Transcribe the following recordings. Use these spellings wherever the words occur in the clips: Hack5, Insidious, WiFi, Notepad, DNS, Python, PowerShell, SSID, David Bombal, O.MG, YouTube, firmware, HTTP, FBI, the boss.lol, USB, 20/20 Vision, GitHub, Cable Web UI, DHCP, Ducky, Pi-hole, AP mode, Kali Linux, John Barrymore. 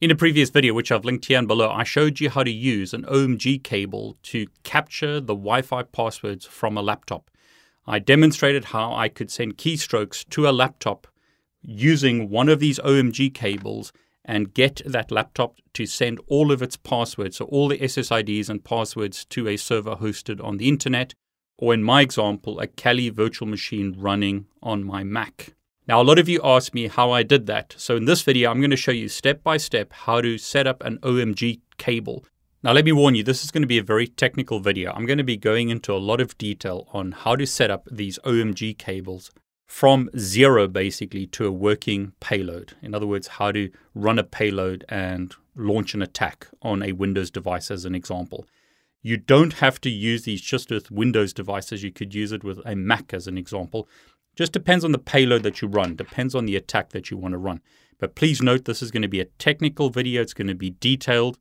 In a previous video, which I've linked here and below, I showed you how to use an O.MG cable to capture the Wi-Fi passwords from a laptop. I demonstrated how I could send keystrokes to a laptop using one of these O.MG cables and get that laptop to send all of its passwords, so all the SSIDs and passwords, to a server hosted on the internet, or in my example, a Kali virtual machine running on my Mac. Now, a lot of you asked me how I did that. So in this video, I'm going to show you step by step how to set up an O.MG cable. Now, let me warn you, this is going to be a very technical video. I'm going to be going into a lot of detail on how to set up these O.MG cables from zero, basically, to a working payload. In other words, how to run a payload and launch an attack on a Windows device, as an example. You don't have to use these just with Windows devices. You could use it with a Mac, as an example. Just depends on the payload that you run, depends on the attack that you want to run. But please note, this is going to be a technical video. It's going to be detailed.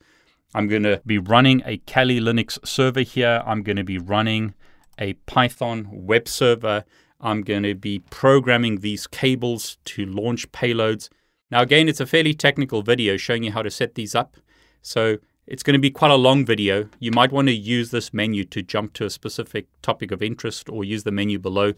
I'm going to be running a Kali Linux server here. I'm going to be running a Python web server. I'm going to be programming these cables to launch payloads. Now, again, it's a fairly technical video showing you how to set these up. So it's going to be quite a long video. You might want to use this menu to jump to a specific topic of interest or use the menu below.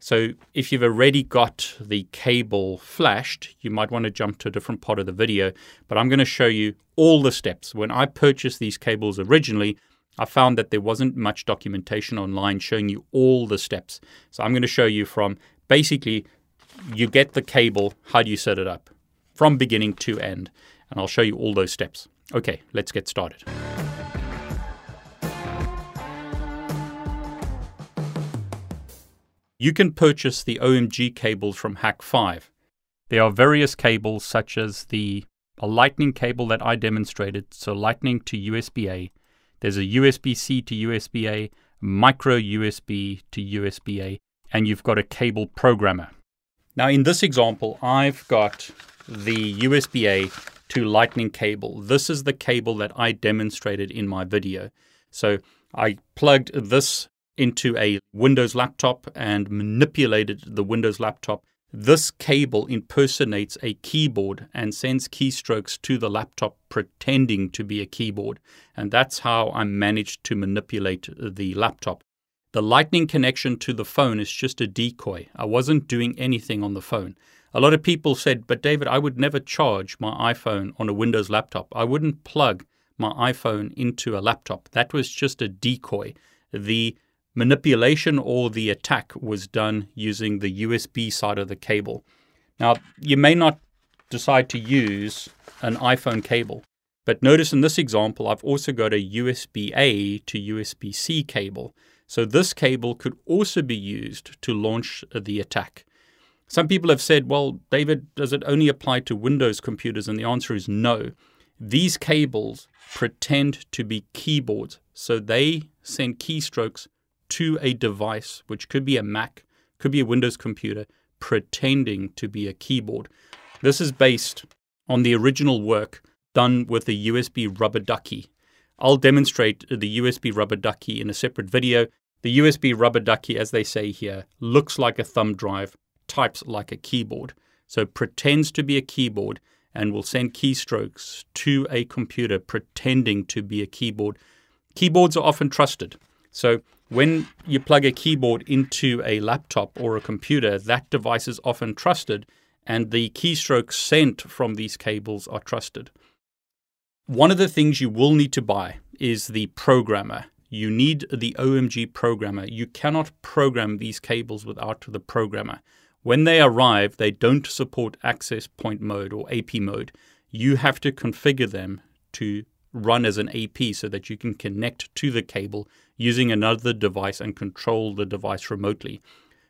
So if you've already got the cable flashed, you might want to jump to a different part of the video, but I'm going to show you all the steps. When I purchased these cables originally, I found that there wasn't much documentation online showing you all the steps. So I'm going to show you from basically you get the cable, how do you set it up from beginning to end, and I'll show you all those steps. Okay, let's get started. You can purchase the O.MG cables from Hack5. There are various cables such as a lightning cable that I demonstrated, so lightning to USB-A. There's a USB-C to USB-A, micro USB to USB-A, and you've got a cable programmer. Now in this example, I've got the USB-A to lightning cable. This is the cable that I demonstrated in my video. So I plugged this into a Windows laptop and manipulated the Windows laptop. This cable impersonates a keyboard and sends keystrokes to the laptop pretending to be a keyboard. And that's how I managed to manipulate the laptop. The lightning connection to the phone is just a decoy. I wasn't doing anything on the phone. A lot of people said, but David, I would never charge my iPhone on a Windows laptop. I wouldn't plug my iPhone into a laptop. That was just a decoy. The manipulation or the attack was done using the USB side of the cable. Now, you may not decide to use an iPhone cable, but notice in this example, I've also got a USB-A to USB-C cable. So this cable could also be used to launch the attack. Some people have said, well, David, does it only apply to Windows computers? And the answer is no. These cables pretend to be keyboards, so they send keystrokes to a device, which could be a Mac, could be a Windows computer, pretending to be a keyboard. This is based on the original work done with the USB rubber ducky. I'll demonstrate the USB rubber ducky in a separate video. The USB rubber ducky, as they say here, looks like a thumb drive, types like a keyboard. So pretends to be a keyboard and will send keystrokes to a computer pretending to be a keyboard. Keyboards are often trusted. So when you plug a keyboard into a laptop or a computer, that device is often trusted, and the keystrokes sent from these cables are trusted. One of the things you will need to buy is the programmer. You need the O.MG programmer. You cannot program these cables without the programmer. When they arrive, they don't support access point mode or AP mode. You have to configure them to run as an AP so that you can connect to the cable using another device and control the device remotely.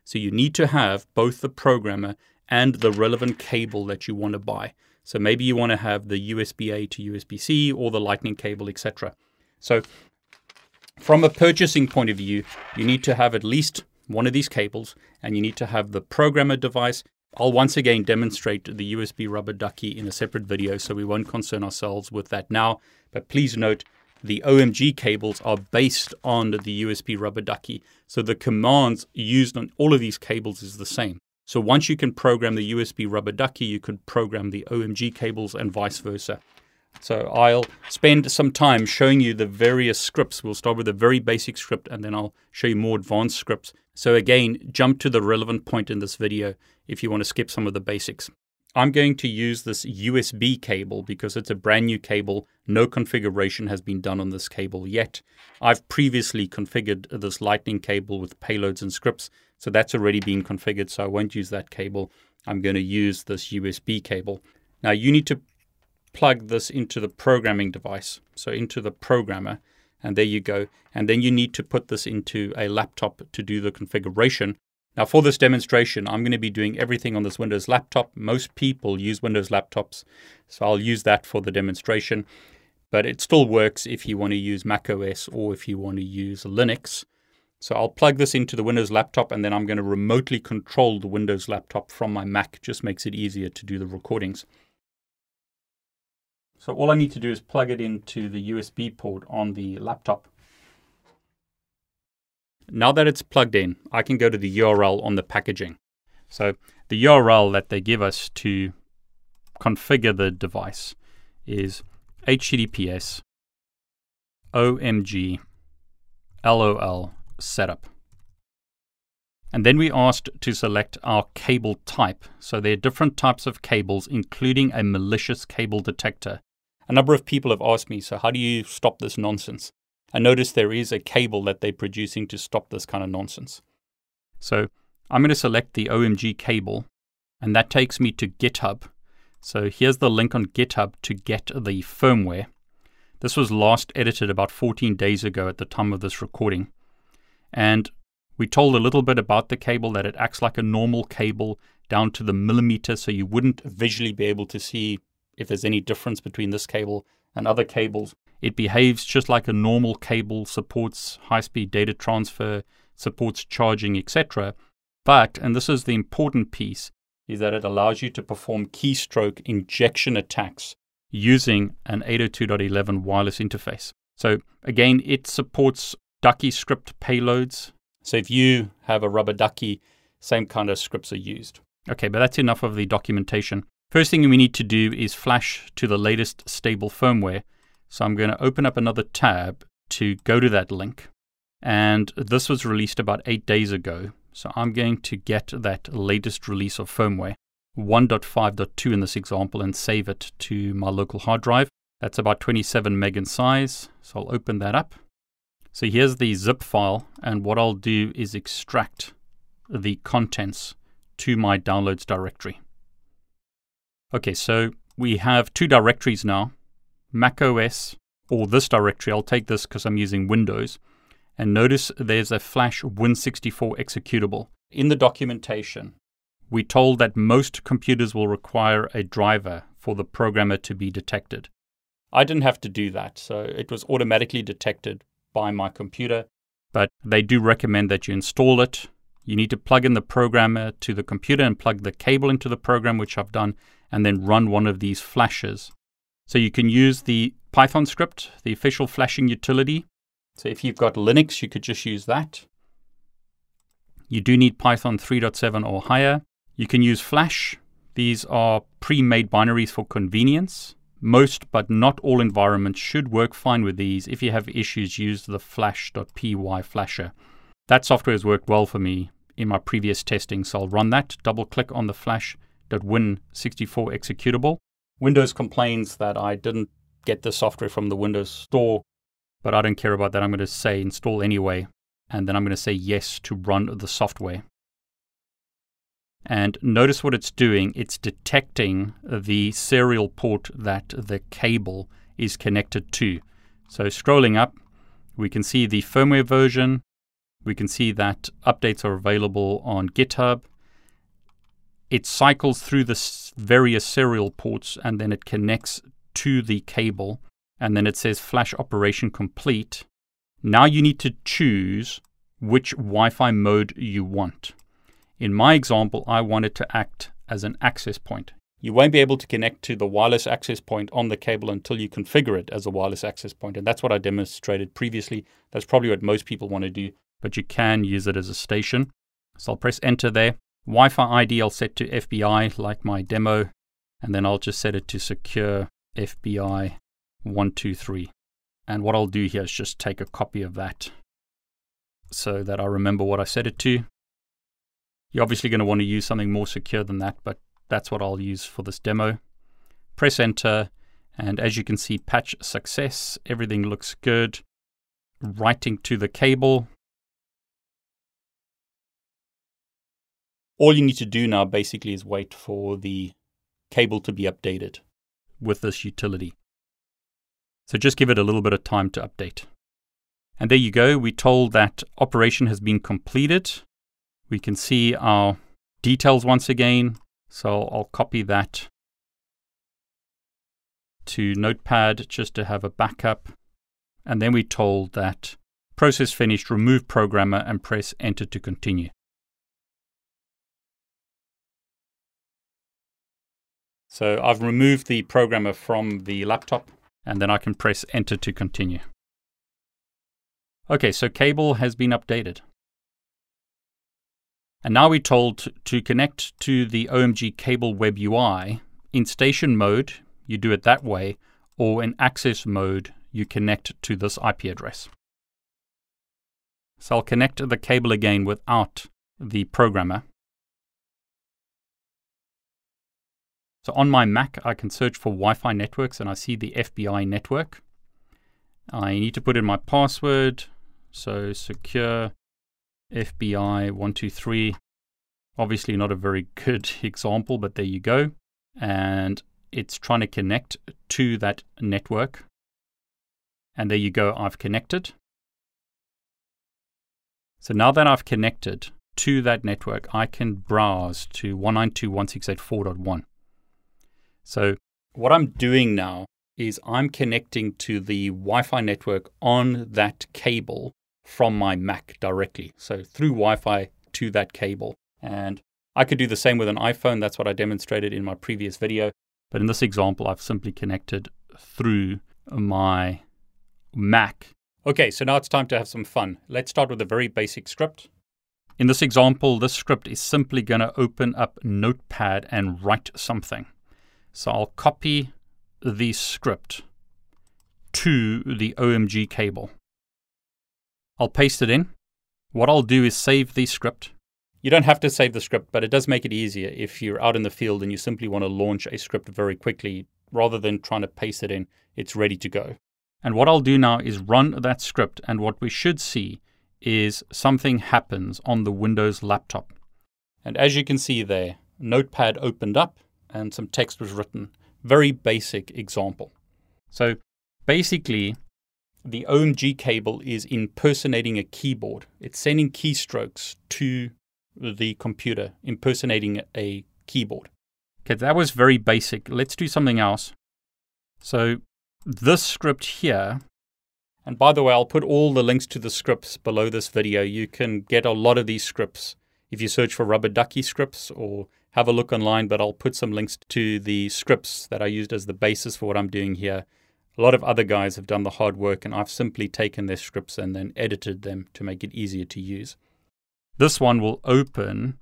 So you need to have both the programmer and the relevant cable that you want to buy. So maybe you want to have the USB-A to USB-C or the lightning cable, etc. So from a purchasing point of view, you need to have at least one of these cables, and you need to have the programmer device. I'll once again demonstrate the USB rubber ducky in a separate video, so we won't concern ourselves with that now. But please note, the OMG cables are based on the USB rubber ducky. So the commands used on all of these cables is the same. So once you can program the USB rubber ducky, you can program the OMG cables and vice versa. So I'll spend some time showing you the various scripts. We'll start with a very basic script, and then I'll show you more advanced scripts. So again, jump to the relevant point in this video if you want to skip some of the basics. I'm going to use this USB cable because it's a brand new cable. No configuration has been done on this cable yet. I've previously configured this lightning cable with payloads and scripts, so that's already been configured, so I won't use that cable. I'm going to use this USB cable. Now you need to plug this into the programming device, so into the programmer, and there you go. And then you need to put this into a laptop to do the configuration. Now for this demonstration, I'm going to be doing everything on this Windows laptop. Most people use Windows laptops, so I'll use that for the demonstration. But it still works if you want to use macOS or if you want to use Linux. So I'll plug this into the Windows laptop, and then I'm going to remotely control the Windows laptop from my Mac. It just makes it easier to do the recordings. So all I need to do is plug it into the USB port on the laptop. Now that it's plugged in, I can go to the URL on the packaging. So the URL that they give us to configure the device is https://omg/lol/setup. And then we asked to select our cable type. So there are different types of cables, including a malicious cable detector. A number of people have asked me, so how do you stop this nonsense? I noticed there is a cable that they're producing to stop this kind of nonsense. So I'm going to select the OMG cable, and that takes me to GitHub. So here's the link on GitHub to get the firmware. This was last edited about 14 days ago at the time of this recording. And we told a little bit about the cable, that it acts like a normal cable down to the millimeter, so you wouldn't visually be able to see if there's any difference between this cable and other cables. It behaves just like a normal cable, supports high-speed data transfer, supports charging, etc. But, and this is the important piece, is that it allows you to perform keystroke injection attacks using an 802.11 wireless interface. So again, it supports Ducky script payloads. So if you have a rubber ducky, same kind of scripts are used. Okay, but that's enough of the documentation. First thing we need to do is flash to the latest stable firmware. So I'm going to open up another tab to go to that link. And this was released about 8 days ago. So I'm going to get that latest release of firmware, 1.5.2 in this example, and save it to my local hard drive. That's about 27 meg in size. So I'll open that up. So here's the zip file. And what I'll do is extract the contents to my downloads directory. Okay, so we have two directories now. macOS, or this directory, I'll take this because I'm using Windows, and notice there's a flash Win64 executable. In the documentation, we're told that most computers will require a driver for the programmer to be detected. I didn't have to do that, so it was automatically detected by my computer, but they do recommend that you install it. You need to plug in the programmer to the computer and plug the cable into the program, which I've done, and then run one of these flashes. So you can use the Python script, the official flashing utility. So if you've got Linux, you could just use that. You do need Python 3.7 or higher. You can use Flash. These are pre-made binaries for convenience. Most, but not all environments should work fine with these. If you have issues, use the flash.py flasher. That software has worked well for me in my previous testing, so I'll run that. Double-click on the flash.win64 executable. Windows complains that I didn't get the software from the Windows Store, but I don't care about that. I'm going to say install anyway, and then I'm going to say yes to run the software. And notice what it's doing. It's detecting the serial port that the cable is connected to. So scrolling up, we can see the firmware version. We can see that updates are available on GitHub. it cycles through the various serial ports and then it connects to the cable. And then it says flash operation complete. Now you need to choose which Wi-Fi mode you want. In my example, I want it to act as an access point. You won't be able to connect to the wireless access point on the cable until you configure it as a wireless access point. And that's what I demonstrated previously. That's probably what most people want to do, but you can use it as a station. So I'll press enter there. Wi-Fi ID I'll set to FBI like my demo. And then I'll just set it to secure FBI 123. And what I'll do here is just take a copy of that so that I remember what I set it to. You're obviously going to want to use something more secure than that, but that's what I'll use for this demo. Press enter, and as you can see, patch success. Everything looks good. Writing to the cable. All you need to do now basically is wait for the cable to be updated with this utility. So just give it a little bit of time to update. And there you go. We're told that operation has been completed. We can see our details once again. So I'll copy that to Notepad just to have a backup. And then we're told that process finished, remove programmer and press enter to continue. So I've removed the programmer from the laptop and then I can press enter to continue. Okay, so cable has been updated. And now we're told to connect to the O.MG cable web UI. In station mode, you do it that way, or in access mode, you connect to this IP address. So I'll connect the cable again without the programmer. So on my Mac, I can search for Wi-Fi networks and I see the FBI network. I need to put in my password, so secure FBI123, obviously not a very good example, but there you go. And it's trying to connect to that network. And there you go, I've connected. So now that I've connected to that network, I can browse to 192.168.4.1. So what I'm doing now is I'm connecting to the Wi-Fi network on that cable from my Mac directly. So through Wi-Fi to that cable. And I could do the same with an iPhone. That's what I demonstrated in my previous video. But in this example, I've simply connected through my Mac. Okay, so now it's time to have some fun. Let's start with a very basic script. In this example, this script is simply going to open up Notepad and write something. So I'll copy the script to the O.MG cable. I'll paste it in. What I'll do is save the script. You don't have to save the script, but it does make it easier if you're out in the field and you simply want to launch a script very quickly. Rather than trying to paste it in, it's ready to go. And what I'll do now is run that script. And what we should see is something happens on the Windows laptop. And as you can see there, Notepad opened up and some text was written. Very basic example. So basically, the O.MG cable is impersonating a keyboard. It's sending keystrokes to the computer, impersonating a keyboard. Okay, that was very basic. Let's do something else. So this script here, and by the way, I'll put all the links to the scripts below this video. You can get a lot of these scripts if you search for Rubber Ducky scripts or have a look online, but I'll put some links to the scripts that I used as the basis for what I'm doing here. A lot of other guys have done the hard work and I've simply taken their scripts and then edited them to make it easier to use. This one will open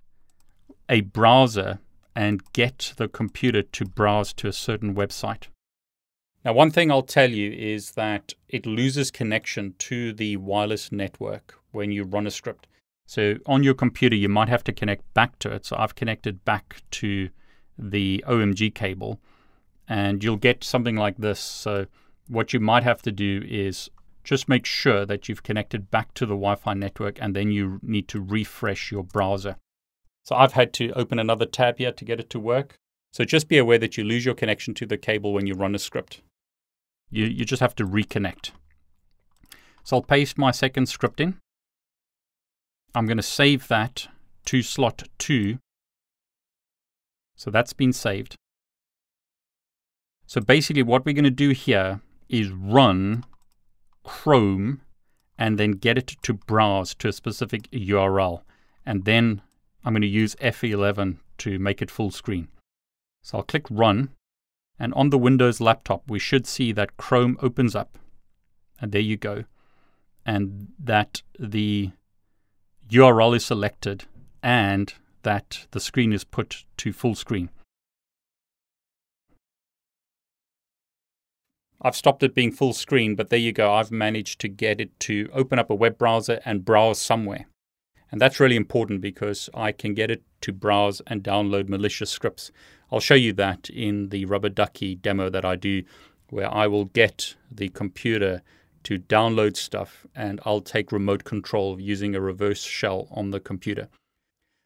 a browser and get the computer to browse to a certain website. Now, one thing I'll tell you is that it loses connection to the wireless network when you run a script. So on your computer, you might have to connect back to it. So I've connected back to the O.MG cable. And you'll get something like this. So what you might have to do is just make sure that you've connected back to the Wi-Fi network and then you need to refresh your browser. So I've had to open another tab here to get it to work. So just be aware that you lose your connection to the cable when you run a script. You just have to reconnect. So I'll paste my second script in. I'm going to save that to slot 2. So that's been saved. So basically what we're going to do here is run Chrome and then get it to browse to a specific URL. And then I'm going to use F11 to make it full screen. So I'll click Run. And on the Windows laptop, we should see that Chrome opens up. And there you go. And that the URL is selected and that the screen is put to full screen. I've stopped it being full screen, but there you go. I've managed to get it to open up a web browser and browse somewhere. And that's really important because I can get it to browse and download malicious scripts. I'll show you that in the Rubber Ducky demo that I do, where I will get the computer to download stuff and I'll take remote control using a reverse shell on the computer.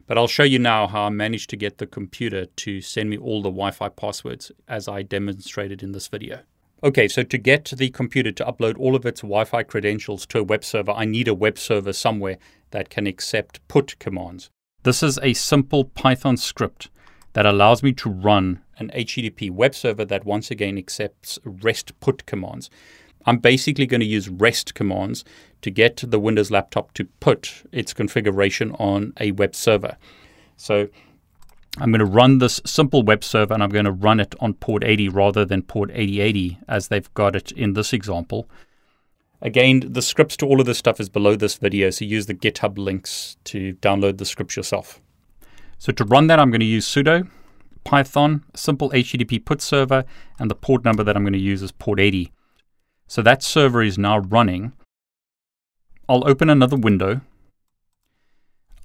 But I'll show you now how I managed to get the computer to send me all the Wi-Fi passwords as I demonstrated in this video. Okay, so to get the computer to upload all of its Wi-Fi credentials to a web server, I need a web server somewhere that can accept put commands. This is a simple Python script that allows me to run an HTTP web server that once again accepts REST put commands. I'm basically going to use REST commands to get the Windows laptop to put its configuration on a web server. So I'm going to run this simple web server and I'm going to run it on port 80 rather than port 8080 as they've got it in this example. Again, the scripts to all of this stuff is below this video, so use the GitHub links to download the scripts yourself. So to run that, I'm going to use sudo python simple HTTP put server, and the port number that I'm going to use is port 80. So that server is now running. I'll open another window.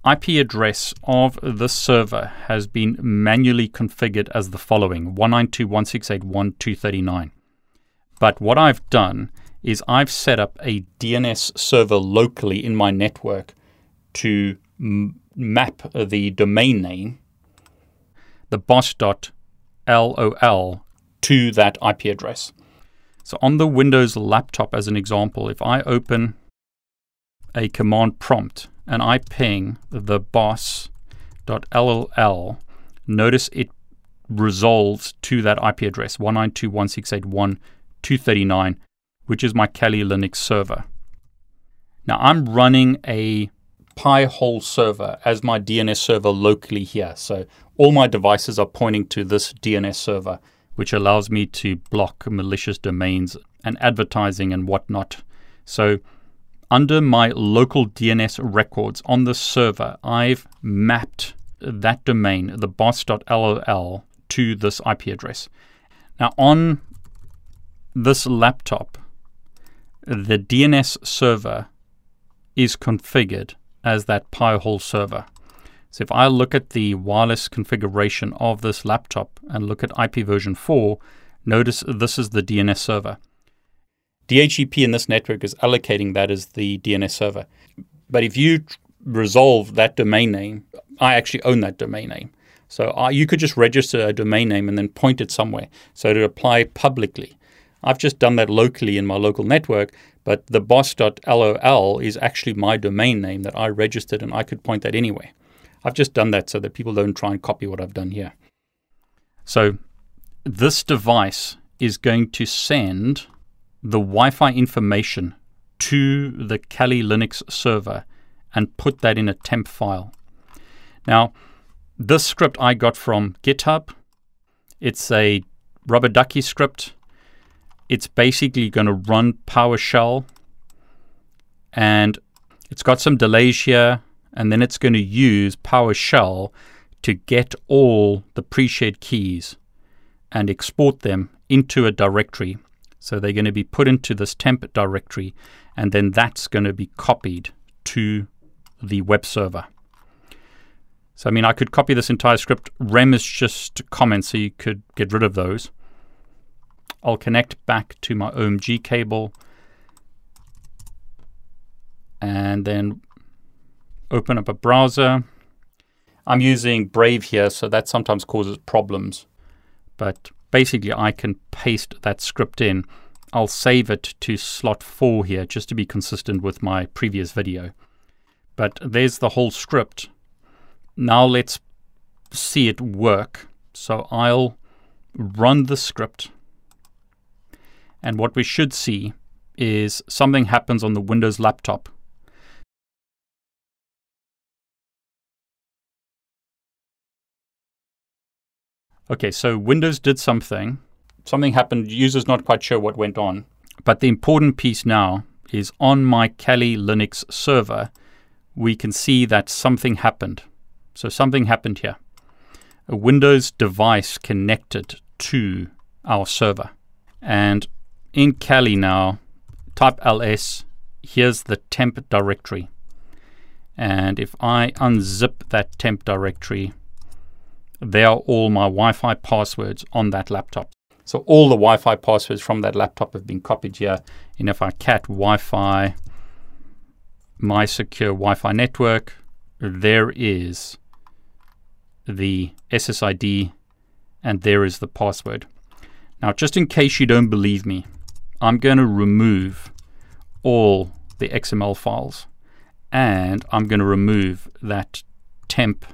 IP address of this server has been manually configured as the following, 192.168.1.239. But what I've done is I've set up a DNS server locally in my network to map the domain name, the boss.lol, to that IP address. So on the Windows laptop, as an example, if I open a command prompt and I ping the boss.lol, notice it resolves to that IP address, 192.168.1.239, which is my Kali Linux server. Now I'm running a Pi-hole server as my DNS server locally here. So all my devices are pointing to this DNS server, which allows me to block malicious domains and advertising and whatnot. So under my local DNS records on the server, I've mapped that domain, the boss.lol, to this IP address. Now on this laptop, the DNS server is configured as that Pi-hole server. So if I look at the wireless configuration of this laptop and look at IP version 4, notice this is the DNS server. DHCP in this network is allocating that as the DNS server. But if you resolve that domain name, I actually own that domain name. So you could just register a domain name and then point it somewhere. So to apply publicly. I've just done that locally in my local network, but the boss.lol is actually my domain name that I registered and I could point that anywhere. I've just done that so that people don't try and copy what I've done here. So this device is going to send the Wi-Fi information to the Kali Linux server and put that in a temp file. Now, this script I got from GitHub. It's a Rubber Ducky script. It's basically going to run PowerShell, and it's got some delays here, and then it's going to use PowerShell to get all the pre-shared keys and export them into a directory. So they're going to be put into this temp directory, and then that's going to be copied to the web server. So, I mean, I could copy this entire script. Rem is just comments, so you could get rid of those. I'll connect back to my O.MG cable and then open up a browser. I'm using Brave here, so that sometimes causes problems. But basically, I can paste that script in. I'll save it to slot 4 here, just to be consistent with my previous video. But there's the whole script. Now let's see it work. So I'll run the script. And what we should see is something happens on the Windows laptop. Okay, so Windows did something. Something happened. User's not quite sure what went on. But the important piece now is on my Kali Linux server, we can see that something happened. So something happened here. A Windows device connected to our server. And in Kali now, type ls, here's the temp directory. And if I unzip that temp directory, they are all my Wi-Fi passwords on that laptop. So all the Wi-Fi passwords from that laptop have been copied here. And if I cat Wi-Fi, my secure Wi-Fi network, there is the SSID and there is the password. Now, just in case you don't believe me, I'm going to remove all the XML files and I'm going to remove that temp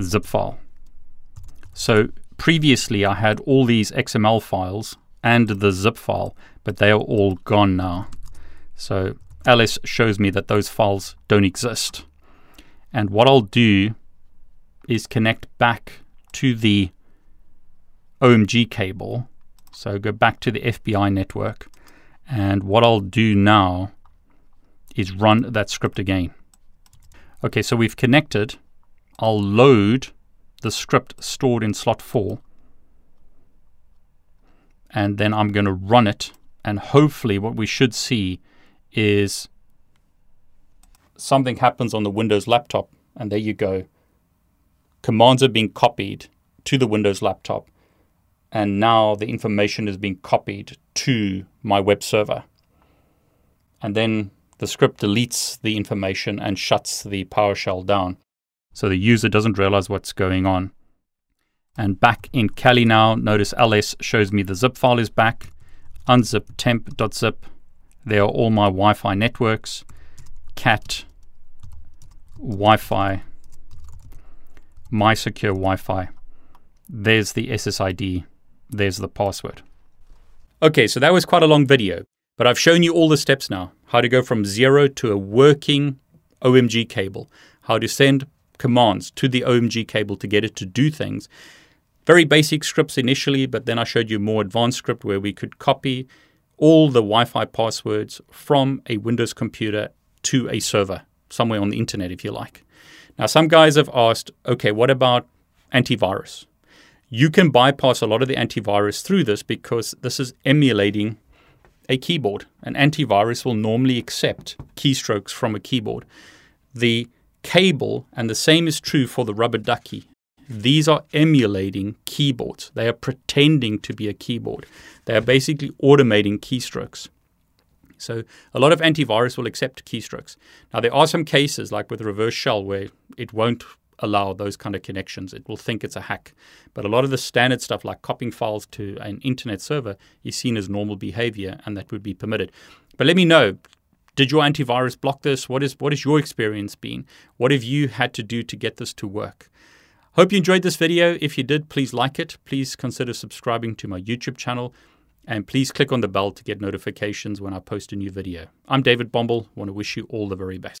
zip file. So previously I had all these XML files and the zip file, but they are all gone now. So ls shows me that those files don't exist. And what I'll do is connect back to the OMG cable. So go back to the FBI network. And what I'll do now is run that script again. Okay, so we've connected. I'll load the script stored in slot 4. And then I'm going to run it. And hopefully what we should see is something happens on the Windows laptop. And there you go. Commands are being copied to the Windows laptop. And now the information is being copied to my web server. And then the script deletes the information and shuts the PowerShell down. So the user doesn't realize what's going on. And back in Kali now, notice ls shows me the zip file is back. Unzip temp.zip. There are all my Wi-Fi networks. Cat Wi-Fi. My secure Wi-Fi. There's the SSID. There's the password. Okay, so that was quite a long video, but I've shown you all the steps now. How to go from zero to a working OMG cable. How to send commands to the OMG cable to get it to do things. Very basic scripts initially, but then I showed you more advanced script where we could copy all the Wi-Fi passwords from a Windows computer to a server, somewhere on the internet if you like. Now, some guys have asked, okay, what about antivirus? You can bypass a lot of the antivirus through this because this is emulating a keyboard. An antivirus will normally accept keystrokes from a keyboard. The cable, and the same is true for the rubber ducky. These are emulating keyboards. They are pretending to be a keyboard. They are basically automating keystrokes. So a lot of antivirus will accept keystrokes. Now, there are some cases like with reverse shell where it won't allow those kind of connections. It will think it's a hack. But a lot of the standard stuff like copying files to an internet server is seen as normal behavior, and that would be permitted. But let me know. Did your antivirus block this? What is your experience been? What have you had to do to get this to work? Hope you enjoyed this video. If you did, please like it. Please consider subscribing to my YouTube channel. And please click on the bell to get notifications when I post a new video. I'm David Bombal. Want to wish you all the very best.